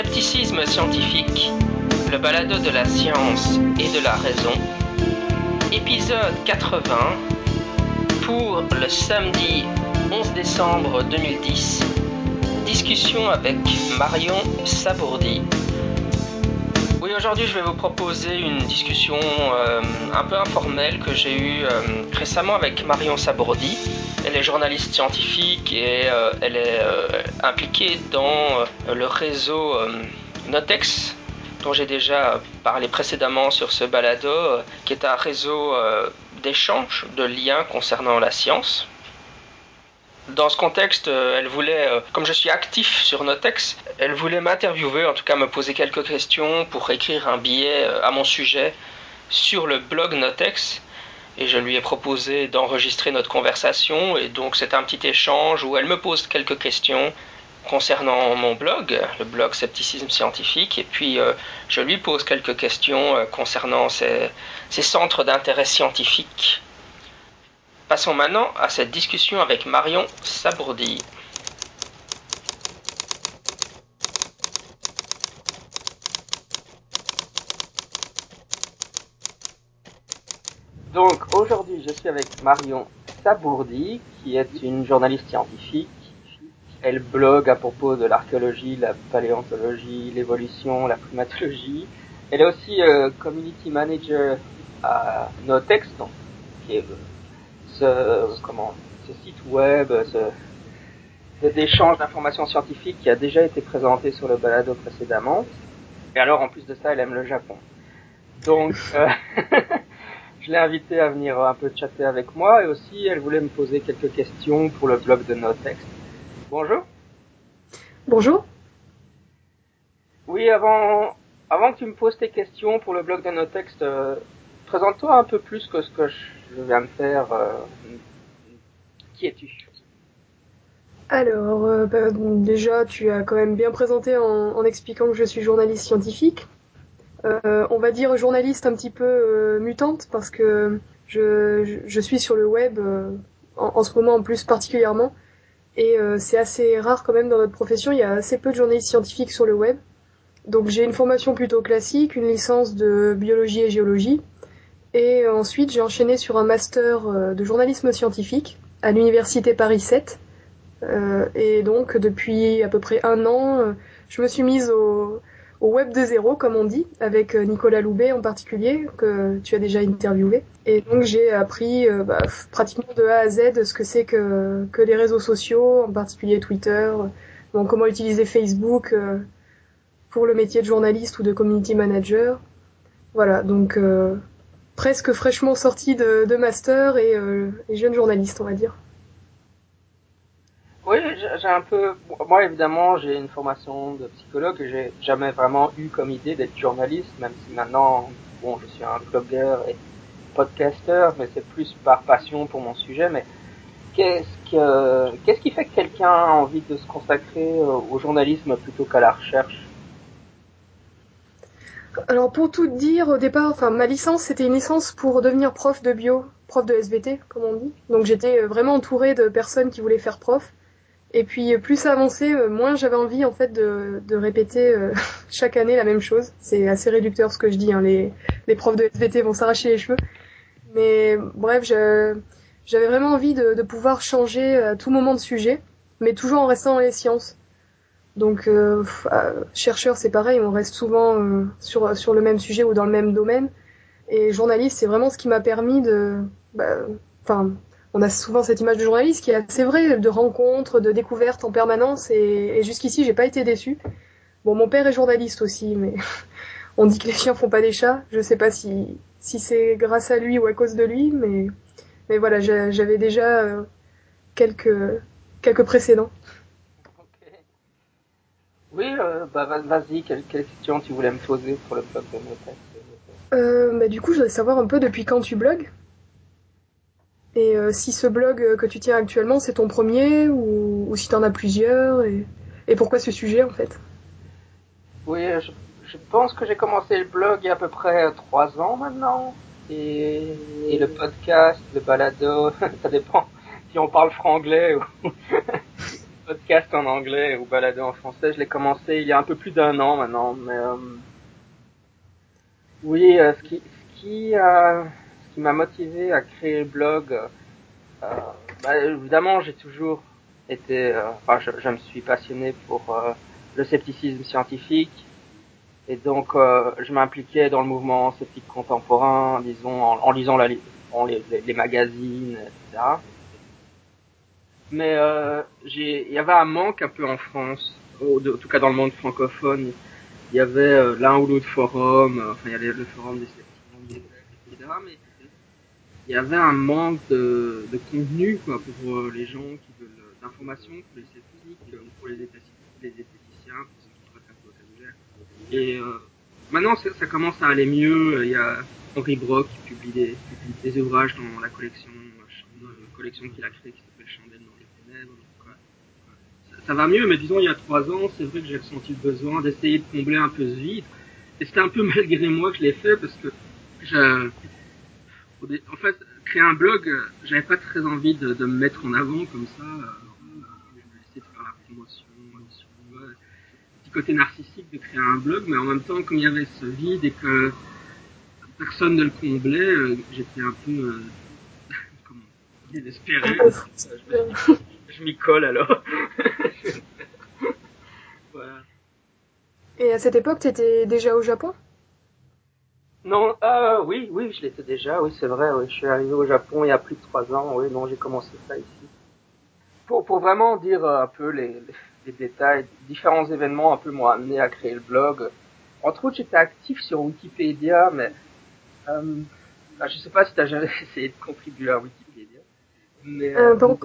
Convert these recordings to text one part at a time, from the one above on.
Scepticisme scientifique, le balado de la science et de la raison, épisode 80, pour le samedi 11 décembre 2010, discussion avec Marion Sabourdi. Oui, aujourd'hui je vais vous proposer une discussion un peu informelle que j'ai eue récemment avec Marion Sabourdi. Elle est journaliste scientifique et elle est impliquée dans le réseau Knowtex, dont j'ai déjà parlé précédemment sur ce balado, qui est un réseau d'échanges, de liens concernant la science. Dans ce contexte, elle voulait, comme je suis actif sur Knowtex, elle voulait m'interviewer, en tout cas me poser quelques questions pour écrire un billet à mon sujet sur le blog Knowtex. Et je lui ai proposé d'enregistrer notre conversation. Et donc c'est un petit échange où elle me pose quelques questions concernant mon blog, le blog Scepticisme Scientifique. Et puis je lui pose quelques questions concernant ses centres d'intérêt scientifique. Passons maintenant à cette discussion avec Marion Sabourdi. Donc aujourd'hui, je suis avec Marion Sabourdi, qui est une journaliste scientifique. Elle blogue à propos de l'archéologie, la paléontologie, l'évolution, la primatologie. Elle est aussi community manager à Knowtex, donc, qui est ce site web, cet échange d'informations scientifiques qui a déjà été présenté sur le balado précédemment. Et alors, en plus de ça, elle aime le Japon. Donc, je l'ai invitée à venir un peu chatter avec moi, et aussi, elle voulait me poser quelques questions pour le blog de Knowtex. Bonjour. Bonjour. Oui, avant que tu me poses tes questions pour le blog de Knowtex, présente-toi un peu plus que ce que je viens de faire. Qui es-tu? Alors, déjà, tu as quand même bien présenté en expliquant que je suis journaliste scientifique. On va dire journaliste un petit peu mutante, parce que je suis sur le web en ce moment en plus particulièrement. Et c'est assez rare quand même dans notre profession, il y a assez peu de journalistes scientifiques sur le web. Donc j'ai une formation plutôt classique, une licence de biologie et géologie. Et ensuite, j'ai enchaîné sur un master de journalisme scientifique à l'université Paris 7. Et donc, depuis à peu près un an, je me suis mise au web de zéro, comme on dit, avec Nicolas Loubet en particulier, que tu as déjà interviewé. Et donc, j'ai appris pratiquement de A à Z ce que c'est que les réseaux sociaux, en particulier Twitter, comment utiliser Facebook pour le métier de journaliste ou de community manager. Voilà, donc... presque fraîchement sorti de master et jeune journaliste, on va dire. Oui, j'ai un peu... Moi, évidemment, j'ai une formation de psychologue et j'ai jamais vraiment eu comme idée d'être journaliste, même si maintenant, je suis un blogueur et podcasteur, mais c'est plus par passion pour mon sujet. Mais qu'est-ce qui fait que quelqu'un a envie de se consacrer au journalisme plutôt qu'à la recherche ? Alors pour tout dire, au départ, ma licence, c'était une licence pour devenir prof de bio, prof de SVT, comme on dit. Donc j'étais vraiment entourée de personnes qui voulaient faire prof. Et puis plus ça avançait, moins j'avais envie en fait de répéter chaque année la même chose. C'est assez réducteur ce que je dis, hein. Les profs de SVT vont s'arracher les cheveux. Mais bref, j'avais vraiment envie de pouvoir changer à tout moment de sujet, mais toujours en restant dans les sciences. Donc, chercheur, c'est pareil, on reste souvent sur le même sujet ou dans le même domaine. Et journaliste, c'est vraiment ce qui m'a permis de... on a souvent cette image de journaliste qui est assez vraie, de rencontres, de découvertes en permanence. Et jusqu'ici, j'ai pas été déçue. Bon, mon père est journaliste aussi, mais on dit que les chiens font pas des chats. Je sais pas si c'est grâce à lui ou à cause de lui, mais voilà, j'avais déjà quelques précédents. Oui, vas-y, quelle question tu voulais me poser pour le blog de Knowtex? Du coup, je voudrais savoir un peu depuis quand tu blogues. Et si ce blog que tu tiens actuellement, c'est ton premier ou si tu en as plusieurs et pourquoi ce sujet en fait? Oui, je pense que j'ai commencé le blog il y a à peu près 3 ans maintenant. Et le podcast, le balado, ça dépend si on parle franglais ou... podcast en anglais ou balado en français. Je l'ai commencé il y a un peu plus d'un an maintenant. Mais oui, ce qui m'a motivé à créer le blog, évidemment, j'ai toujours été... je me suis passionné pour le scepticisme scientifique. Et donc, je m'impliquais dans le mouvement sceptique contemporain, disons, en lisant les magazines, etc. Mais il y avait un manque un peu en France, en tout cas dans le monde francophone. Il y avait l'un ou l'autre forum, il y avait le forum des sceptiques, etc. Mais il y avait un manque de contenu quoi, pour les gens qui veulent d'informations, pour les sceptiques, pour les esthéticiens, pour ceux qui pratiquent le vocabulaire. Et maintenant, ça commence à aller mieux. Il y a Henri Broch qui publie des ouvrages dans la collection, une collection qu'il a créée qui s'appelle Chandelle dans les ténèbres. Ça va mieux, mais disons, il y a 3 ans, c'est vrai que j'ai ressenti le besoin d'essayer de combler un peu ce vide. Et c'était un peu malgré moi que je l'ai fait, parce que en fait, créer un blog, j'avais pas très envie de me mettre en avant comme ça. Je me laissais faire la promotion, petit côté narcissique de créer un blog, mais en même temps, comme il y avait ce vide et que personne ne le comblait, j'étais un peu désespéré. Je m'y colle alors. Voilà. Et à cette époque, tu étais déjà au Japon ? Non, oui, je l'étais déjà, oui, c'est vrai. Oui. Je suis arrivé au Japon il y a plus de 3 ans. Oui, non, j'ai commencé ça ici. Pour vraiment dire un peu les détails, différents événements un peu m'ont amené à créer le blog. Entre autres, j'étais actif sur Wikipédia, mais je ne sais pas si tu as jamais essayé de contribuer à Wikipédia. Mais, donc...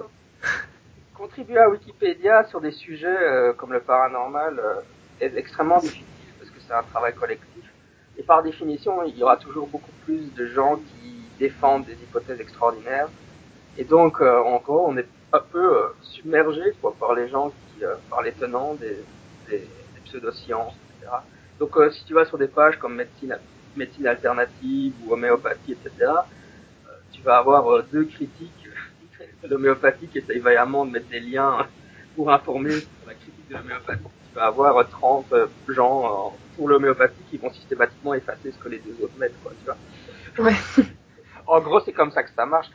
Contribuer à Wikipédia sur des sujets comme le paranormal est extrêmement difficile parce que c'est un travail collectif. Et par définition, il y aura toujours beaucoup plus de gens qui défendent des hypothèses extraordinaires. Et donc, en gros, on est un peu submergé par les gens qui par les tenants des pseudosciences, etc. Donc, si tu vas sur des pages comme médecine alternative ou homéopathie, etc., tu vas avoir 2 critiques de l'homéopathie qui essaye vaillamment de mettre des liens pour informer sur la critique de l'homéopathie. Tu vas avoir 30 gens pour l'homéopathie qui vont systématiquement effacer ce que les 2 autres mettent, quoi, tu vois. Ouais. En gros, c'est comme ça que ça marche.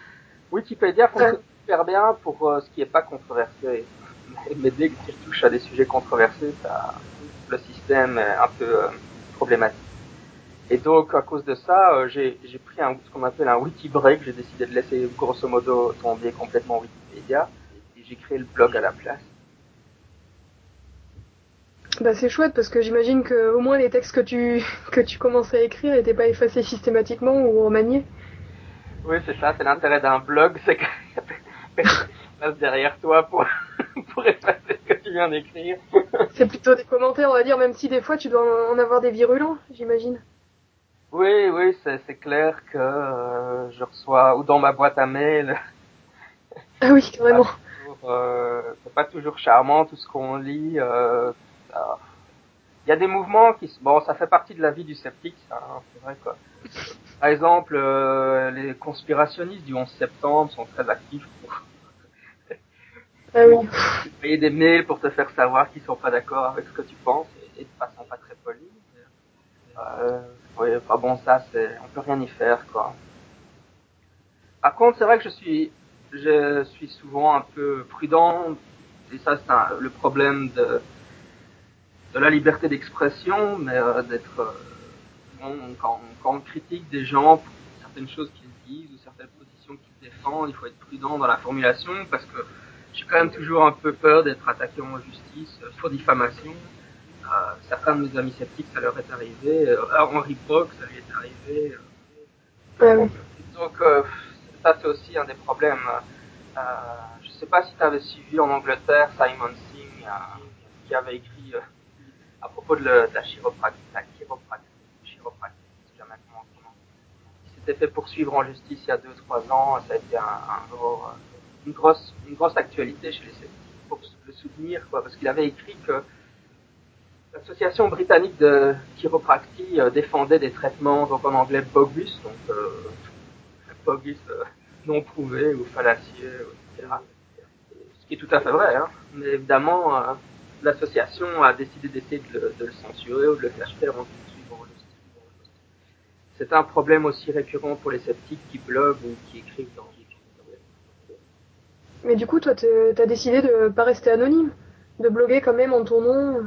Wikipédia fonctionne super bien pour ce qui n'est pas controversé. Mais dès que tu touches à des sujets controversés, le système est un peu problématique. Et donc, à cause de ça, j'ai pris ce qu'on appelle un wiki break. J'ai décidé de laisser, grosso modo, tomber complètement Wikipédia. Et j'ai créé le blog à la place. Bah, c'est chouette, parce que j'imagine que, au moins, les textes que tu commences à écrire n'étaient pas effacés systématiquement ou remaniés. Oui, c'est ça. C'est l'intérêt d'un blog. C'est qu'il y a personne qui passe derrière toi pour effacer ce que tu viens d'écrire. C'est plutôt des commentaires, on va dire, même si des fois, tu dois en avoir des virulents, j'imagine. Oui, c'est clair que je reçois, ou dans ma boîte à mail. Ah oui, vraiment. C'est pas toujours charmant tout ce qu'on lit. Il y a des mouvements bon, ça fait partie de la vie du sceptique, ça, hein, c'est vrai quoi. Par exemple, les conspirationnistes du 11 septembre sont très actifs pour payer des mails pour te faire savoir qu'ils sont pas d'accord avec ce que tu penses et de façon pas très polie. Oui, enfin bon, ça, on peut rien y faire, quoi. Par contre, c'est vrai que je suis souvent un peu prudent, et ça, c'est le problème de la liberté d'expression, mais d'être, quand on critique des gens pour certaines choses qu'ils disent, ou certaines positions qu'ils défendent, il faut être prudent dans la formulation, parce que j'ai quand même toujours un peu peur d'être attaqué en justice, pour diffamation. Certains de mes amis sceptiques, ça leur est arrivé. Henri Broch, ça lui est arrivé. Donc, ça, c'est aussi un des problèmes. Je sais pas si tu avais suivi en Angleterre Simon Singh qui avait écrit à propos de la chiropratique. Je sais jamais comment on prononce. Il s'était fait poursuivre en justice il y a 2-3 ans. Ça a été une grosse actualité chez les sceptiques pour le soutenir, quoi, parce qu'il avait écrit que l'Association britannique de chiropractie défendait des traitements, donc en anglais bogus, non prouvés ou fallacieux, etc. qui est tout à fait vrai, hein. Mais évidemment, l'association a décidé d'essayer de le censurer ou de le cacher avant qu'il ne suive en justice. C'est un problème aussi récurrent pour les sceptiques qui bloguent ou qui écrivent dans les... Mais du coup, toi, t'as décidé de pas rester anonyme, de bloguer quand même en ton nom.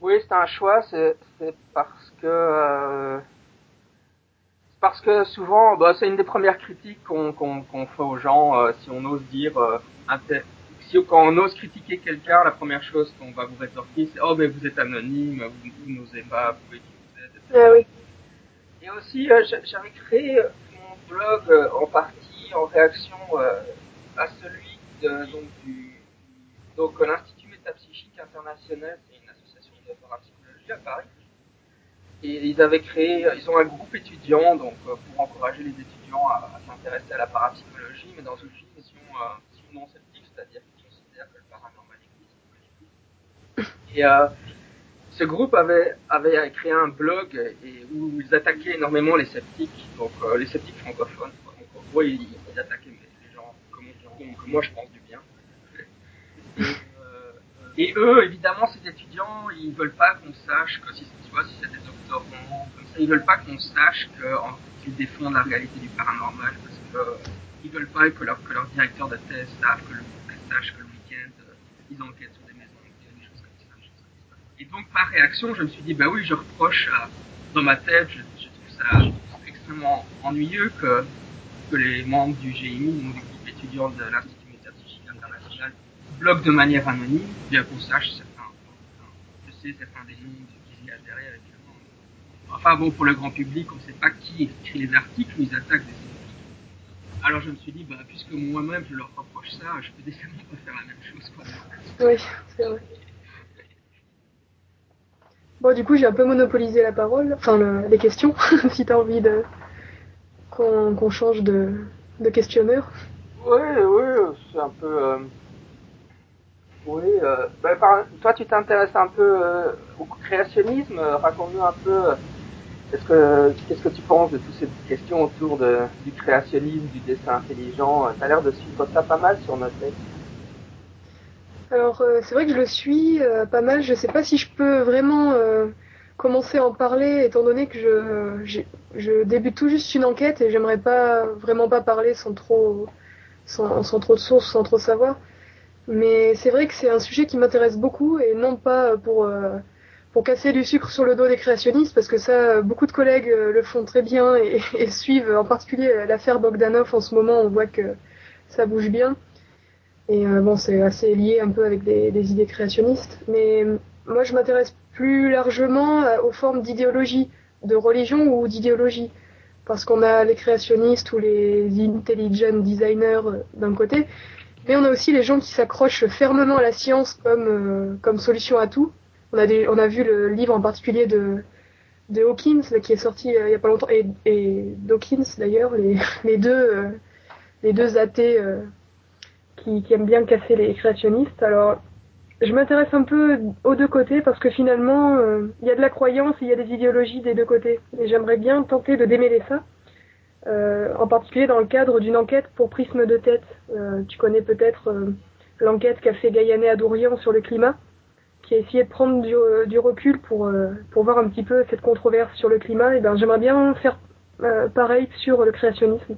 Oui, c'est un choix, c'est parce que souvent, bah, c'est une des premières critiques qu'on fait aux gens, si on ose dire, quand on ose critiquer quelqu'un, la première chose qu'on va vous rétorquer, c'est « Oh, mais vous êtes anonyme, vous n'osez pas, vous pouvez qui vous êtes, etc. » Ah oui. Et aussi, j'avais créé mon blog en partie en réaction à celui de l'Institut Métapsychique International, c'est une association de parapsychologie à Paris. Et ils ont un groupe étudiant, donc pour encourager les étudiants à s'intéresser à la parapsychologie, mais dans une vision non sceptique, c'est-à-dire qu'ils considèrent que le paranormal existe. Et ce groupe avait créé un blog où ils attaquaient énormément les sceptiques, donc les sceptiques francophones. Quoi. Donc en gros, ils attaquaient les gens comme moi je pense du bien. Et eux, évidemment, ces étudiants, ils veulent pas qu'on sache que si c'est des doctorants, comme ça, ils veulent pas qu'on sache qu'ils défendent la réalité du paranormal, parce que ils veulent pas que leur directeur de thèse sache que le week-end, ils enquêtent sur des maisons, des choses comme ça, des choses comme ça. Et donc, par réaction, je me suis dit, bah oui, je reproche dans ma tête, je trouve ça extrêmement ennuyeux que les membres du GMI, donc du groupe étudiant de l'Institut Métapsychique International, bloquent de manière anonyme, bien qu'on sache certains des noms qui se cachent derrière. Enfin bon, pour le grand public, on ne sait pas qui écrit les articles, mais ils attaquent des scientifiques. Alors je me suis dit, bah, puisque moi-même je leur reproche ça, je peux décidément pas faire la même chose, quoi. Oui, c'est vrai. Bon, du coup, j'ai un peu monopolisé la parole, enfin les questions, si t'as envie qu'on change de questionneur. Oui, c'est un peu... Oui, toi tu t'intéresses un peu au créationnisme, raconte-nous un peu... Qu'est-ce que tu penses de toutes ces questions autour du créationnisme, du dessin intelligent? T'as l'air de suivre ça pas mal sur Knowtex. Alors, c'est vrai que je le suis pas mal. Je sais pas si je peux vraiment commencer à en parler, étant donné que je débute tout juste une enquête et j'aimerais vraiment pas parler sans trop de sources, sans trop savoir. Mais c'est vrai que c'est un sujet qui m'intéresse beaucoup, et non pas pour casser du sucre sur le dos des créationnistes, parce que ça, beaucoup de collègues le font très bien et suivent, en particulier l'affaire Bogdanov en ce moment, on voit que ça bouge bien. Et bon, c'est assez lié un peu avec des idées créationnistes. Mais moi, je m'intéresse plus largement aux formes d'idéologie, de religion ou d'idéologie. Parce qu'on a les créationnistes ou les intelligent designers d'un côté, mais on a aussi les gens qui s'accrochent fermement à la science comme solution à tout. On a vu le livre en particulier de Hawkins là, qui est sorti il y a pas longtemps, et Dawkins d'ailleurs, les deux athées qui aiment bien casser les créationnistes. Alors je m'intéresse un peu aux deux côtés, parce que finalement il y a de la croyance et il y a des idéologies des deux côtés, et j'aimerais bien tenter de démêler ça, en particulier dans le cadre d'une enquête pour prisme de tête. Tu connais peut-être l'enquête qu'a fait Gaïané Adourian sur le climat, qui a essayé de prendre du recul pour voir un petit peu cette controverse sur le climat. Et ben j'aimerais bien faire pareil sur le créationnisme,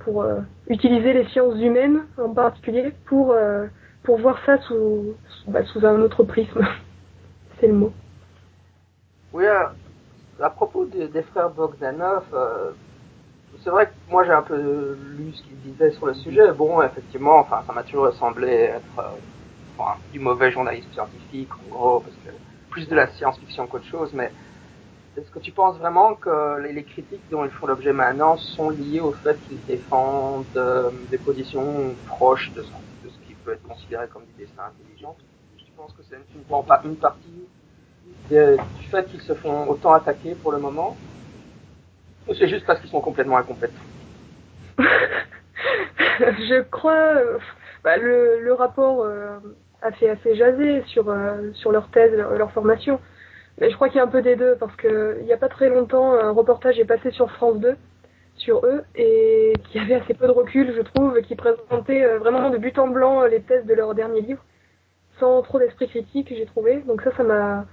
pour utiliser les sciences humaines en particulier pour voir ça sous un autre prisme. C'est le mot. Oui, à propos des frères Bogdanov, c'est vrai que moi j'ai un peu lu ce qu'ils disaient sur le sujet. Bon, effectivement, enfin ça m'a toujours semblé être du mauvais journaliste scientifique, en gros, parce que plus de la science-fiction qu'autre chose. Mais est-ce que tu penses vraiment que les critiques dont ils font l'objet maintenant sont liées au fait qu'ils défendent des positions proches de ce qui peut être considéré comme du dessin intelligent? Tu penses que c'est une partie du fait qu'ils se font autant attaquer pour le moment, ou c'est juste parce qu'ils sont complètement incompétents? Je crois... Bah, le rapport a fait assez jaser sur leur thèse, leur formation. Mais je crois qu'il y a un peu des deux, parce que il n'y a pas très longtemps, un reportage est passé sur France 2 sur eux et qui avaient assez peu de recul, je trouve, qui présentaient vraiment de but en blanc les thèses de leur dernier livre, sans trop d'esprit critique, j'ai trouvé. Donc ça m'a...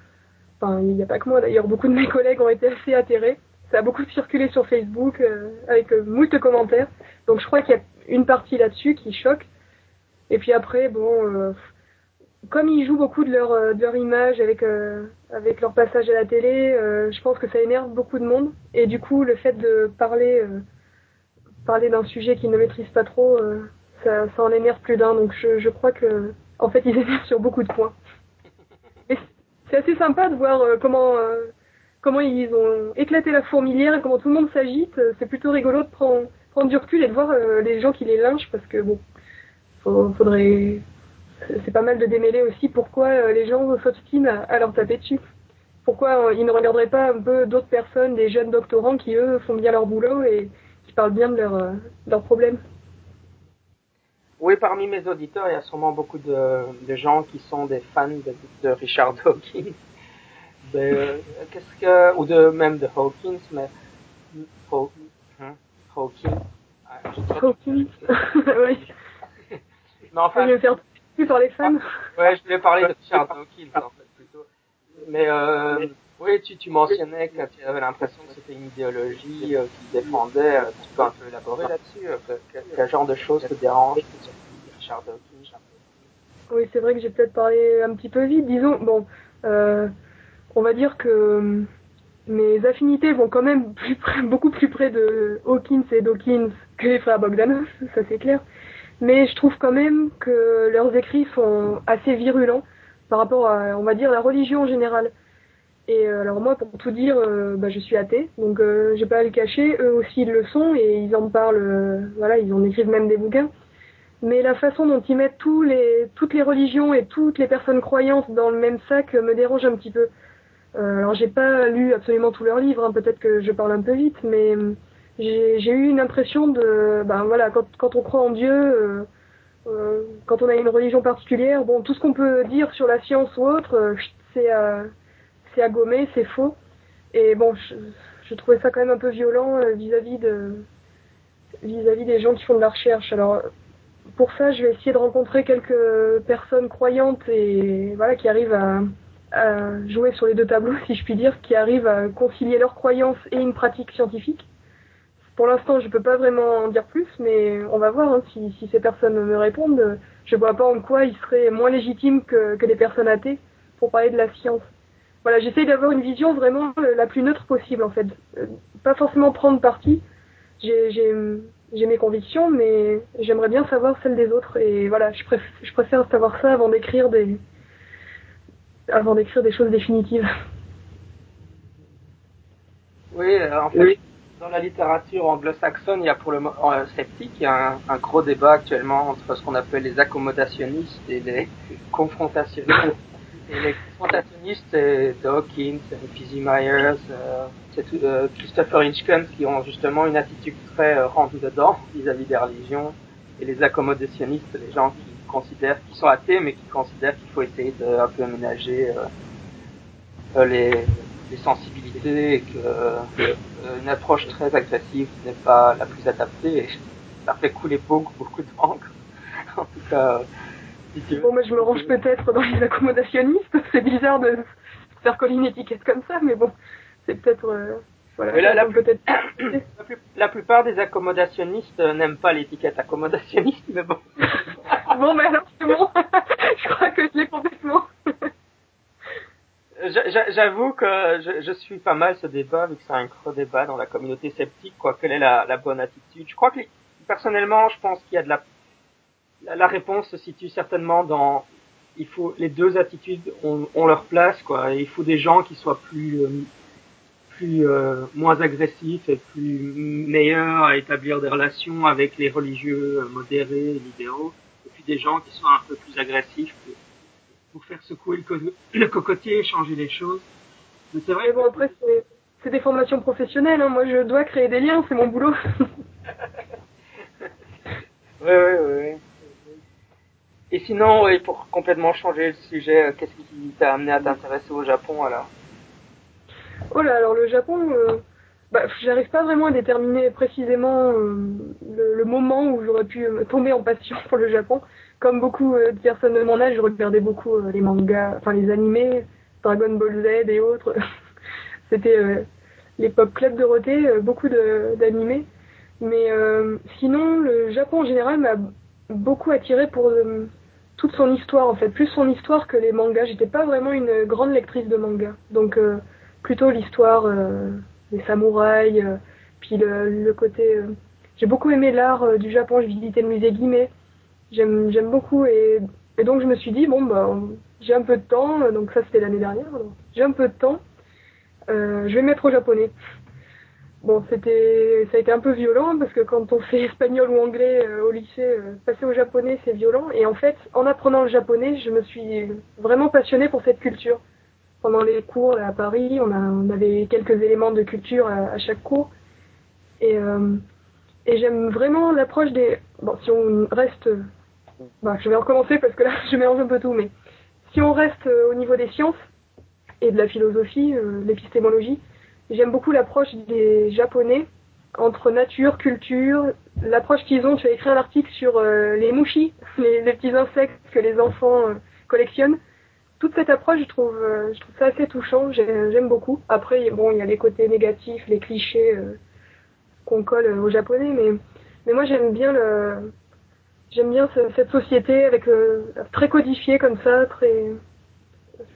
Enfin, il n'y a pas que moi d'ailleurs, beaucoup de mes collègues ont été assez atterrés. Ça a beaucoup circulé sur Facebook avec moult commentaires. Donc je crois qu'il y a une partie là-dessus qui choque. Et puis après, bon... comme ils jouent beaucoup de leur image avec leur passage à la télé, je pense que ça énerve beaucoup de monde. Et du coup, le fait de parler d'un sujet qu'ils ne maîtrisent pas trop, ça en énerve plus d'un. Donc je crois que, en fait, ils énervent sur beaucoup de points. Mais c'est assez sympa de voir comment ils ont éclaté la fourmilière et comment tout le monde s'agite. C'est plutôt rigolo de prendre du recul et de voir les gens qui les lynchent, parce que bon, faudrait... C'est pas mal de démêler aussi pourquoi les gens s'obstinent à leur taper dessus. Pourquoi ils ne regarderaient pas un peu d'autres personnes, des jeunes doctorants qui, eux, font bien leur boulot et qui parlent bien de leurs problèmes. Oui, parmi mes auditeurs, il y a sûrement beaucoup de gens qui sont des fans de Richard Dawkins. Ou même de Hawkins, mais... Hawkins. Oui. Mais enfin... Plus sur les femmes. Ouais, je voulais parler de Charles Dawkins en fait plutôt. Mais oui, tu mentionnais que tu avais l'impression que c'était une idéologie qui défendait. Tu peux un peu élaborer là-dessus. Quel genre de choses te dérange Richard Dawkins? Oui, c'est vrai que j'ai peut-être parlé un petit peu vite. Disons, bon, on va dire que mes affinités vont quand même beaucoup plus près de Hawkins et Dawkins que les frères Bogdanov, ça c'est clair. Mais je trouve quand même que leurs écrits sont assez virulents par rapport à, on va dire, la religion en général. Et alors moi, pour tout dire, je suis athée, donc j'ai pas à le cacher. Eux aussi, ils le sont et ils en parlent, voilà, ils en écrivent même des bouquins. Mais la façon dont ils mettent toutes les religions et toutes les personnes croyantes dans le même sac me dérange un petit peu. Alors j'ai pas lu absolument tous leurs livres, hein, peut-être que je parle un peu vite, mais... J'ai eu une impression de... voilà, quand on croit en Dieu, quand on a une religion particulière, bon, tout ce qu'on peut dire sur la science ou autre, c'est à gommer, c'est faux. Et bon, je trouvais ça quand même un peu violent vis-à-vis des gens qui font de la recherche. Alors, pour ça, je vais essayer de rencontrer quelques personnes croyantes et voilà qui arrivent à jouer sur les deux tableaux, si je puis dire, qui arrivent à concilier leurs croyances et une pratique scientifique. Pour l'instant, je peux pas vraiment en dire plus, mais on va voir hein, si ces personnes me répondent. Je vois pas en quoi ils seraient moins légitimes que les personnes athées pour parler de la science. Voilà, j'essaie d'avoir une vision vraiment la plus neutre possible, en fait. Pas forcément prendre parti. J'ai mes convictions, mais j'aimerais bien savoir celles des autres. Et voilà, je préfère savoir ça avant d'écrire des choses définitives. Oui, en fait... Oui. Dans la littérature anglo-saxonne, il y a pour le sceptique, il y a un gros débat actuellement entre ce qu'on appelle les accommodationnistes et les confrontationnistes. Et les confrontationnistes, c'est Dawkins, Fizzy Myers, c'est tout, Christopher Hitchens, qui ont justement une attitude très rentre dedans vis-à-vis des religions. Et les accommodationnistes, c'est les gens qui sont athées, mais qui considèrent qu'il faut essayer de un peu aménager les sensibilités et qu'une approche très agressive n'est pas la plus adaptée et ça fait couler beaucoup d'encre. En tout cas, si tu veux. Bon, mais je me range peut-être dans les accommodationnistes. C'est bizarre de faire coller une étiquette comme ça, mais bon, c'est peut-être... voilà, peut-être... La plupart des accommodationnistes n'aiment pas l'étiquette accommodationniste, mais bon. Bon, mais alors, c'est bon. Je crois que je l'ai complètement... J'avoue que je suis pas mal ce débat, vu que c'est un gros débat dans la communauté sceptique, quoi. Quelle est la bonne attitude? Je crois que, personnellement, je pense qu'il y a de la réponse se situe certainement dans, il faut, les deux attitudes ont leur place, quoi. Et il faut des gens qui soient moins agressifs et plus meilleurs à établir des relations avec les religieux modérés et libéraux. Et puis des gens qui soient un peu plus agressifs pour faire secouer le cocotier et changer les choses. Mais c'est vrai. Mais bon, après, c'est des formations professionnelles. Hein. Moi, je dois créer des liens, c'est mon boulot. Oui. Et sinon, oui, pour complètement changer le sujet, qu'est-ce qui t'a amené à t'intéresser au Japon, alors ? Oh là, alors le Japon, J'arrive pas vraiment à déterminer précisément le moment où j'aurais pu tomber en passion pour le Japon. Comme beaucoup de personnes de mon âge, je regardais beaucoup les mangas, enfin les animés, Dragon Ball Z et autres. C'était les pop clubs Dorothée, beaucoup d'animés. Mais sinon, le Japon en général m'a beaucoup attirée pour toute son histoire en fait. Plus son histoire que les mangas. J'étais pas vraiment une grande lectrice de mangas. Donc plutôt l'histoire... les samouraïs, puis le côté... j'ai beaucoup aimé l'art du Japon, je visitais le musée Guimet, j'aime beaucoup, et donc je me suis dit, bon, bah, j'ai un peu de temps, donc ça c'était l'année dernière, j'ai un peu de temps, je vais mettre au japonais. Bon, ça a été un peu violent, parce que quand on fait espagnol ou anglais au lycée, passer au japonais c'est violent, et en fait, en apprenant le japonais, je me suis vraiment passionnée pour cette culture. Pendant les cours là, à Paris, on avait quelques éléments de culture à chaque cours. Et j'aime vraiment l'approche des... Bon, si on reste... Bah, je vais recommencer parce que là, je mélange un peu tout. Mais si on reste au niveau des sciences et de la philosophie, l'épistémologie, j'aime beaucoup l'approche des Japonais entre nature, culture, l'approche qu'ils ont. Tu as écrit un article sur les mushi, les petits insectes que les enfants collectionnent. Toute cette approche, je trouve ça assez touchant, j'aime beaucoup. Après, bon, il y a les côtés négatifs, les clichés qu'on colle aux Japonais, mais moi j'aime bien cette société avec très codifiée comme ça, très,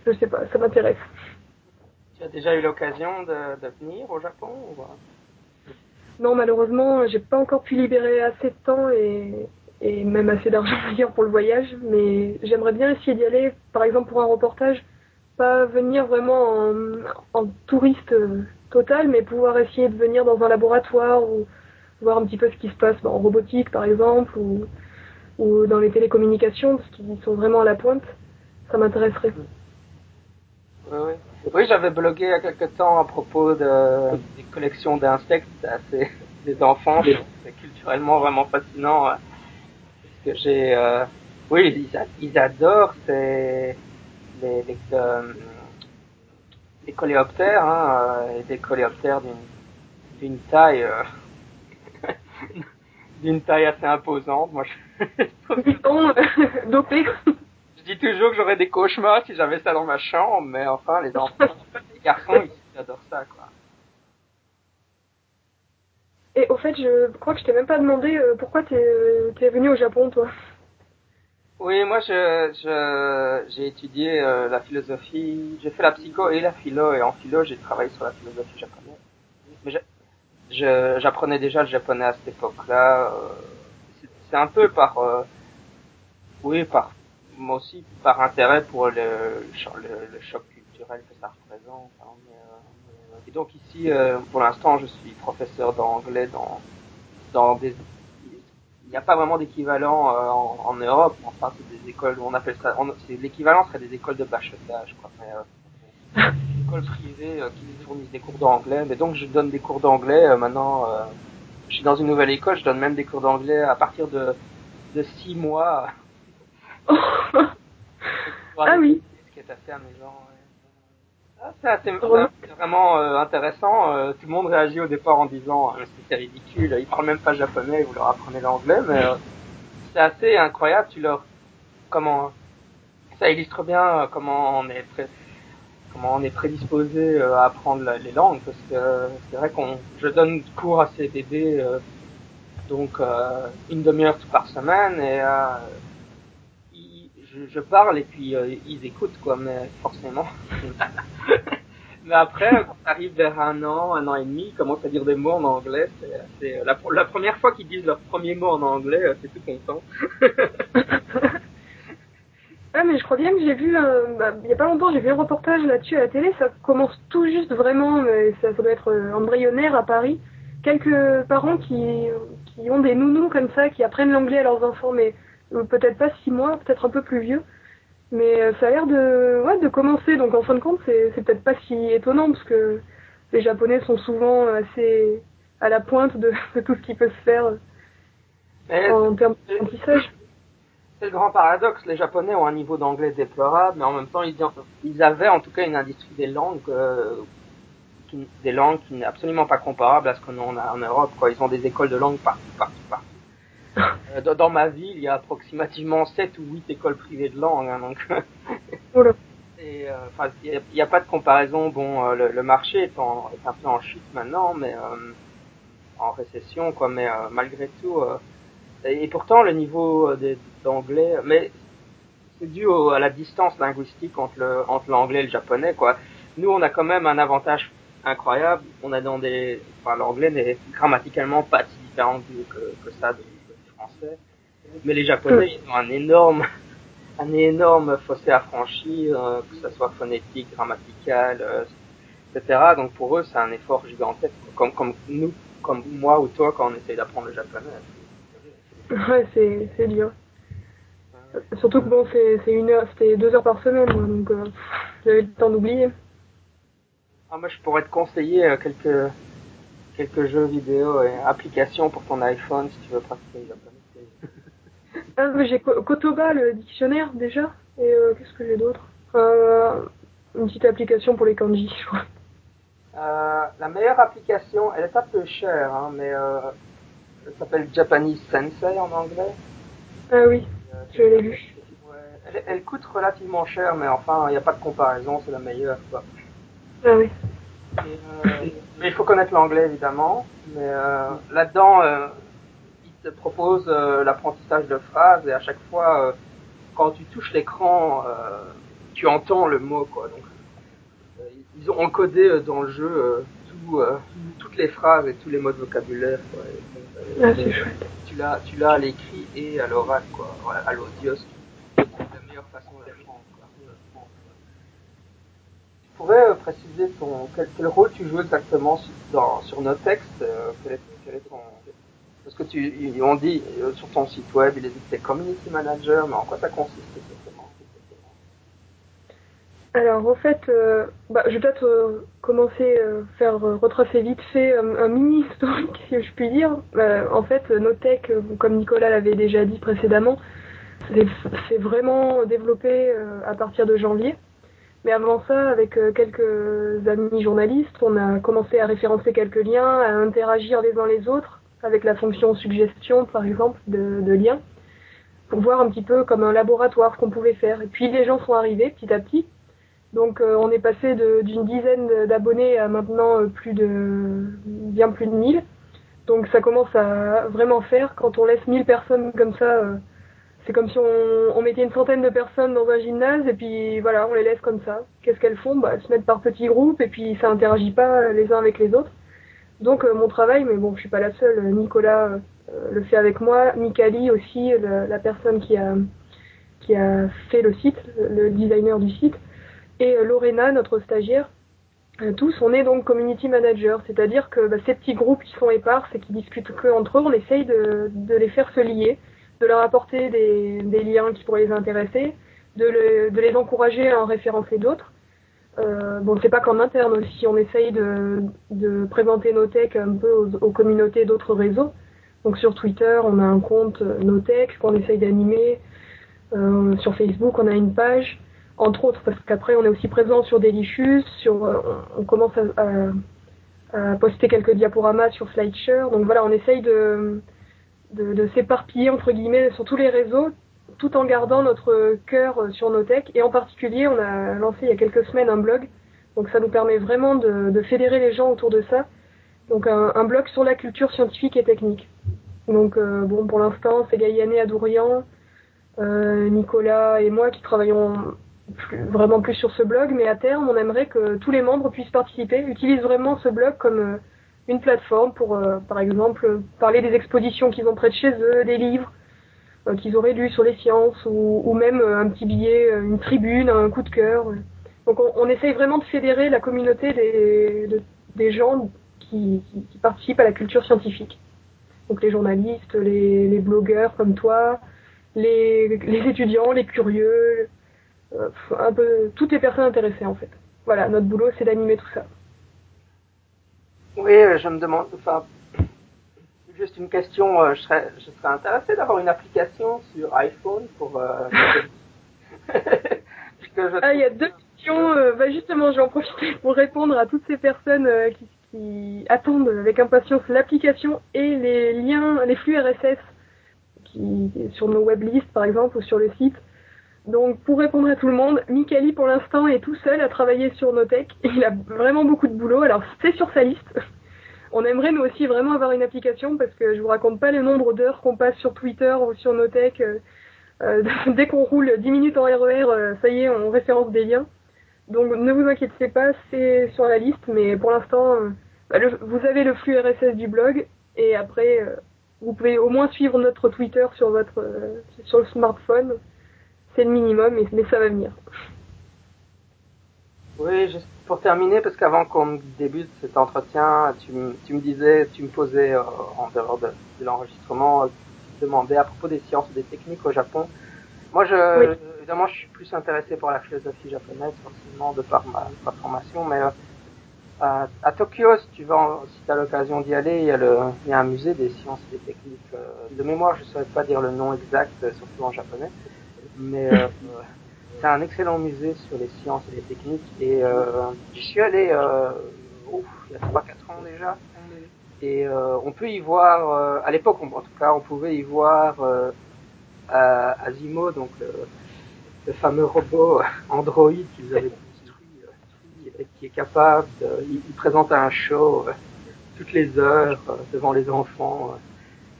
je sais pas, ça m'intéresse. Tu as déjà eu l'occasion de venir au Japon ou... Non, malheureusement, j'ai pas encore pu libérer assez de temps et même assez d'argent d'ailleurs pour le voyage, mais j'aimerais bien essayer d'y aller, par exemple pour un reportage, pas venir vraiment en touriste total, mais pouvoir essayer de venir dans un laboratoire ou voir un petit peu ce qui se passe en robotique par exemple, ou dans les télécommunications, parce qu'ils sont vraiment à la pointe, ça m'intéresserait. Oui, j'avais blogué il y a quelques temps à propos des collections d'insectes, des enfants, c'est culturellement vraiment fascinant. Ouais. Oui, ils adorent les coléoptères, hein, et des coléoptères d'une taille d'une taille assez imposante. Moi, je dis toujours que j'aurais des cauchemars si j'avais ça dans ma chambre, mais enfin les enfants, les garçons, ils adorent ça, quoi. Et au fait, je crois que je t'ai même pas demandé pourquoi t'es venu au Japon, toi. Oui, moi, j'ai étudié la philosophie, j'ai fait la psycho et la philo, et en philo, j'ai travaillé sur la philosophie japonaise. Mais j'apprenais déjà le japonais à cette époque-là. C'est un peu par moi aussi, par intérêt pour le choc culturel que ça représente. Hein, et donc ici, pour l'instant, je suis professeur d'anglais il n'y a pas vraiment d'équivalent en Europe. Enfin, c'est des écoles, on appelle ça, l'équivalent serait des écoles de bachotage, quoi. Mais des écoles privées qui fournissent des cours d'anglais. Mais donc, je donne des cours d'anglais maintenant. Je suis dans une nouvelle école, je donne même des cours d'anglais à partir de 6 mois. Ah oui. Ce qui est assez amusant. C'est vraiment intéressant. Tout le monde réagit au départ en disant c'est ridicule, ils parlent même pas japonais, vous leur apprenez l'anglais, mais c'est assez incroyable. Ça illustre bien comment on est prédisposé à apprendre les langues, parce que c'est vrai je donne cours à ces bébés donc une demi-heure par semaine, et je parle et puis ils écoutent, quoi, mais forcément. Mais après, quand t'arrives vers 1 an, 1 an et demi, ils commencent à dire des mots en anglais. C'est la première fois qu'ils disent leur premier mot en anglais, c'est tout content. Ah, mais je crois bien que j'ai vu, il y a pas longtemps, j'ai vu un reportage là-dessus à la télé. Ça commence tout juste vraiment, mais ça doit être embryonnaire à Paris. Quelques parents qui ont des nounous comme ça, qui apprennent l'anglais à leurs enfants, mais peut-être pas 6 mois, peut-être un peu plus vieux, mais ça a l'air de commencer, donc en fin de compte c'est peut-être pas si étonnant, parce que les Japonais sont souvent assez à la pointe de tout ce qui peut se faire en termes d'apprentissage. C'est le grand paradoxe, les Japonais ont un niveau d'anglais déplorable, mais en même temps ils avaient en tout cas une industrie des langues des langues qui n'est absolument pas comparable à ce qu'on a en Europe, quoi. Ils ont des écoles de langue partout. Dans ma ville, il y a approximativement 7 ou 8 écoles privées de langue, hein, donc. Enfin, il n'y a pas de comparaison. Bon, le marché est un peu en chute maintenant, mais en récession, quoi. Mais malgré tout, et pourtant le niveau d'anglais, mais c'est dû à la distance linguistique entre l'anglais et le japonais, quoi. Nous, on a quand même un avantage incroyable. On a l'anglais n'est grammaticalement pas si différent que ça du français, mais les japonais, ils ont un énorme fossé à franchir, que ce soit phonétique, grammatical, etc. Donc pour eux, c'est un effort gigantesque, comme nous, comme moi ou toi, quand on essaye d'apprendre le japonais. Ouais, c'est dur. Surtout que bon, c'était 2 heures par semaine, moi, donc j'avais le temps d'oublier. Ah, moi, je pourrais te conseiller quelques jeux vidéo et applications pour ton iPhone si tu veux pratiquer le japonais. Ah, mais j'ai Kotoba, le dictionnaire, déjà. Et qu'est-ce que j'ai d'autre? Une petite application pour les kanji, je crois. La meilleure application, elle est un peu chère, hein, mais elle s'appelle Japanese Sensei en anglais. Ah oui, je l'ai lu. Ouais, elle coûte relativement cher, mais enfin, il n'y a pas de comparaison, c'est la meilleure, quoi. Ah oui. Mais il faut connaître l'anglais, évidemment. Mais là-dedans... propose l'apprentissage de phrases, et à chaque fois quand tu touches l'écran tu entends le mot, quoi. Donc ils ont encodé dans le jeu toutes les phrases et tous les mots de vocabulaire, quoi. Et, c'est chouette. Tu l'as à l'écrit et à l'oral, quoi, à l'audio. C'est la meilleure façon d'apprendre, quoi. Tu pourrais préciser quel rôle tu joues exactement sur nos textes, quel est ton... Parce que on dit sur ton site web, il existe des community managers, mais en quoi ça consiste exactement? Alors en fait, je vais peut-être commencer, retracer vite fait un mini historique, si je puis dire. En fait, Knowtex, comme Nicolas l'avait déjà dit précédemment, c'est vraiment développé à partir de janvier. Mais avant ça, avec quelques amis journalistes, on a commencé à référencer quelques liens, à interagir les uns les autres, avec la fonction suggestion, par exemple, de lien, pour voir un petit peu comme un laboratoire ce qu'on pouvait faire. Et puis les gens sont arrivés petit à petit. Donc on est passé d'une dizaine d'abonnés à maintenant bien plus de 1000. Donc ça commence à vraiment faire. Quand on laisse 1000 personnes comme ça, c'est comme si on mettait une centaine de personnes dans un gymnase, et puis voilà, on les laisse comme ça. Qu'est-ce qu'elles font? Elles se mettent par petits groupes, et puis ça interagit pas les uns avec les autres. Donc mon travail, mais bon, je suis pas la seule, Nicolas le fait avec moi, Mikali aussi, la personne qui a fait le site, le designer du site, et Lorena, notre stagiaire, tous on est donc community manager, c'est-à-dire que ces petits groupes qui sont épars et qui discutent que entre eux, on essaye de les faire se lier, de leur apporter des liens qui pourraient les intéresser, de les encourager à en référencer d'autres. C'est pas qu'en interne aussi, on essaye de présenter Knowtex un peu aux communautés d'autres réseaux. Donc sur Twitter, on a un compte Knowtex qu'on essaye d'animer. Sur Facebook, on a une page, entre autres, parce qu'après on est aussi présent sur Delicious, on commence à poster quelques diaporamas sur Slideshare. Donc voilà, on essaye de s'éparpiller, entre guillemets, sur tous les réseaux, tout en gardant notre cœur sur Knowtex. Et en particulier, on a lancé il y a quelques semaines un blog, donc ça nous permet vraiment de fédérer les gens autour de ça, donc un blog sur la culture scientifique et technique. Donc pour l'instant, c'est Gaïané Adourian, Nicolas et moi qui travaillons vraiment plus sur ce blog, mais à terme, on aimerait que tous les membres puissent participer, utilisent vraiment ce blog comme une plateforme pour, par exemple, parler des expositions qu'ils ont près de chez eux, des livres qu'ils auraient lu sur les sciences, ou même un petit billet, une tribune, un coup de cœur. Donc on essaye vraiment de fédérer la communauté des gens qui participent à la culture scientifique. Donc les journalistes, les blogueurs comme toi, les étudiants, les curieux, un peu toutes les personnes intéressées en fait. Voilà, notre boulot c'est d'animer tout ça. Oui, je me demande... Juste une question, je serais intéressé d'avoir une application sur iPhone pour... Parce que il y a deux question, bah justement, je vais en profiter pour répondre à toutes ces personnes qui attendent avec impatience l'application et les liens, les flux RSS qui, sur nos web listes par exemple ou sur le site. Donc pour répondre à tout le monde, Mikali pour l'instant est tout seul à travailler sur Knowtex. Il a vraiment beaucoup de boulot, alors c'est sur sa liste. On aimerait nous aussi vraiment avoir une application parce que je vous raconte pas le nombre d'heures qu'on passe sur Twitter ou sur Knowtex. Dès qu'on roule 10 minutes en RER, ça y est, on référence des liens. Donc ne vous inquiétez pas, c'est sur la liste, mais pour l'instant, vous avez le flux RSS du blog, et après, vous pouvez au moins suivre notre Twitter sur votre sur le smartphone. C'est le minimum, mais ça va venir. Oui, juste pour terminer, parce qu'avant qu'on débute cet entretien, tu me posais en dehors de l'enregistrement, tu demandais à propos des sciences et des techniques au Japon. Moi, évidemment, je suis plus intéressé par la philosophie japonaise, forcément, de par ma formation, mais à Tokyo, si tu as l'occasion d'y aller, il y a un musée des sciences et des techniques. De mémoire, je ne saurais pas dire le nom exact, surtout en japonais, mais c'est un excellent musée sur les sciences et les techniques. Et j'y suis allé il y a 3-4 ans déjà, et on peut y voir, à l'époque, en tout cas, on pouvait y voir à ASIMO, donc le fameux robot Android qu'ils avaient construit et qui est capable il présente un show toutes les heures devant les enfants,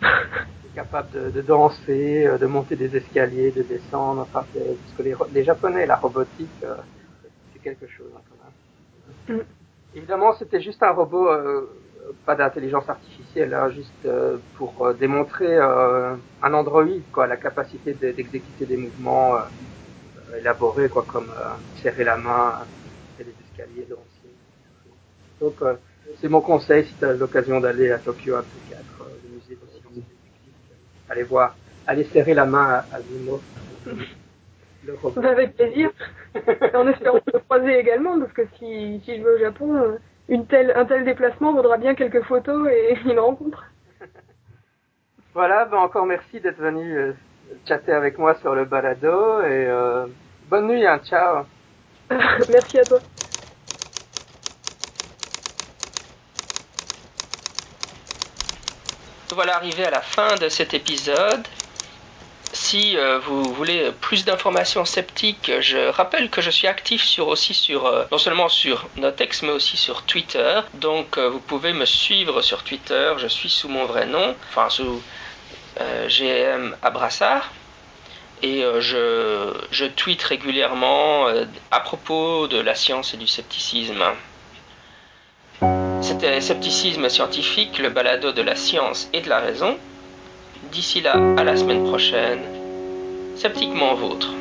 il est capable de danser, de monter des escaliers, de descendre, enfin, parce que les Japonais, la robotique, c'est quelque chose, hein, quand même. Évidemment, c'était juste un robot, pas d'intelligence artificielle, hein, juste pour démontrer un androïde, quoi, la capacité d'exécuter des mouvements élaborés, quoi, comme serrer la main, et les escaliers, donc c'est mon conseil, si tu as l'occasion d'aller à Tokyo, à P4, le musée de sciences et techniques, allez serrer la main à Zimo. Avec plaisir, en espérant te croiser également, parce que si je vais au Japon... Un tel déplacement vaudra bien quelques photos et une rencontre. Voilà, encore merci d'être venu chatter avec moi sur le balado, et bonne nuit, hein, ciao. Merci à toi. Voilà arrivé à la fin de cet épisode. Si vous voulez plus d'informations sceptiques, je rappelle que je suis actif non seulement sur Knowtex, mais aussi sur Twitter. Donc vous pouvez me suivre sur Twitter, je suis sous mon vrai nom, enfin sous GM Abrassard. Et je tweete régulièrement à propos de la science et du scepticisme. C'était Scepticisme Scientifique, le balado de la science et de la raison. D'ici là, à la semaine prochaine, sceptiquement vôtre.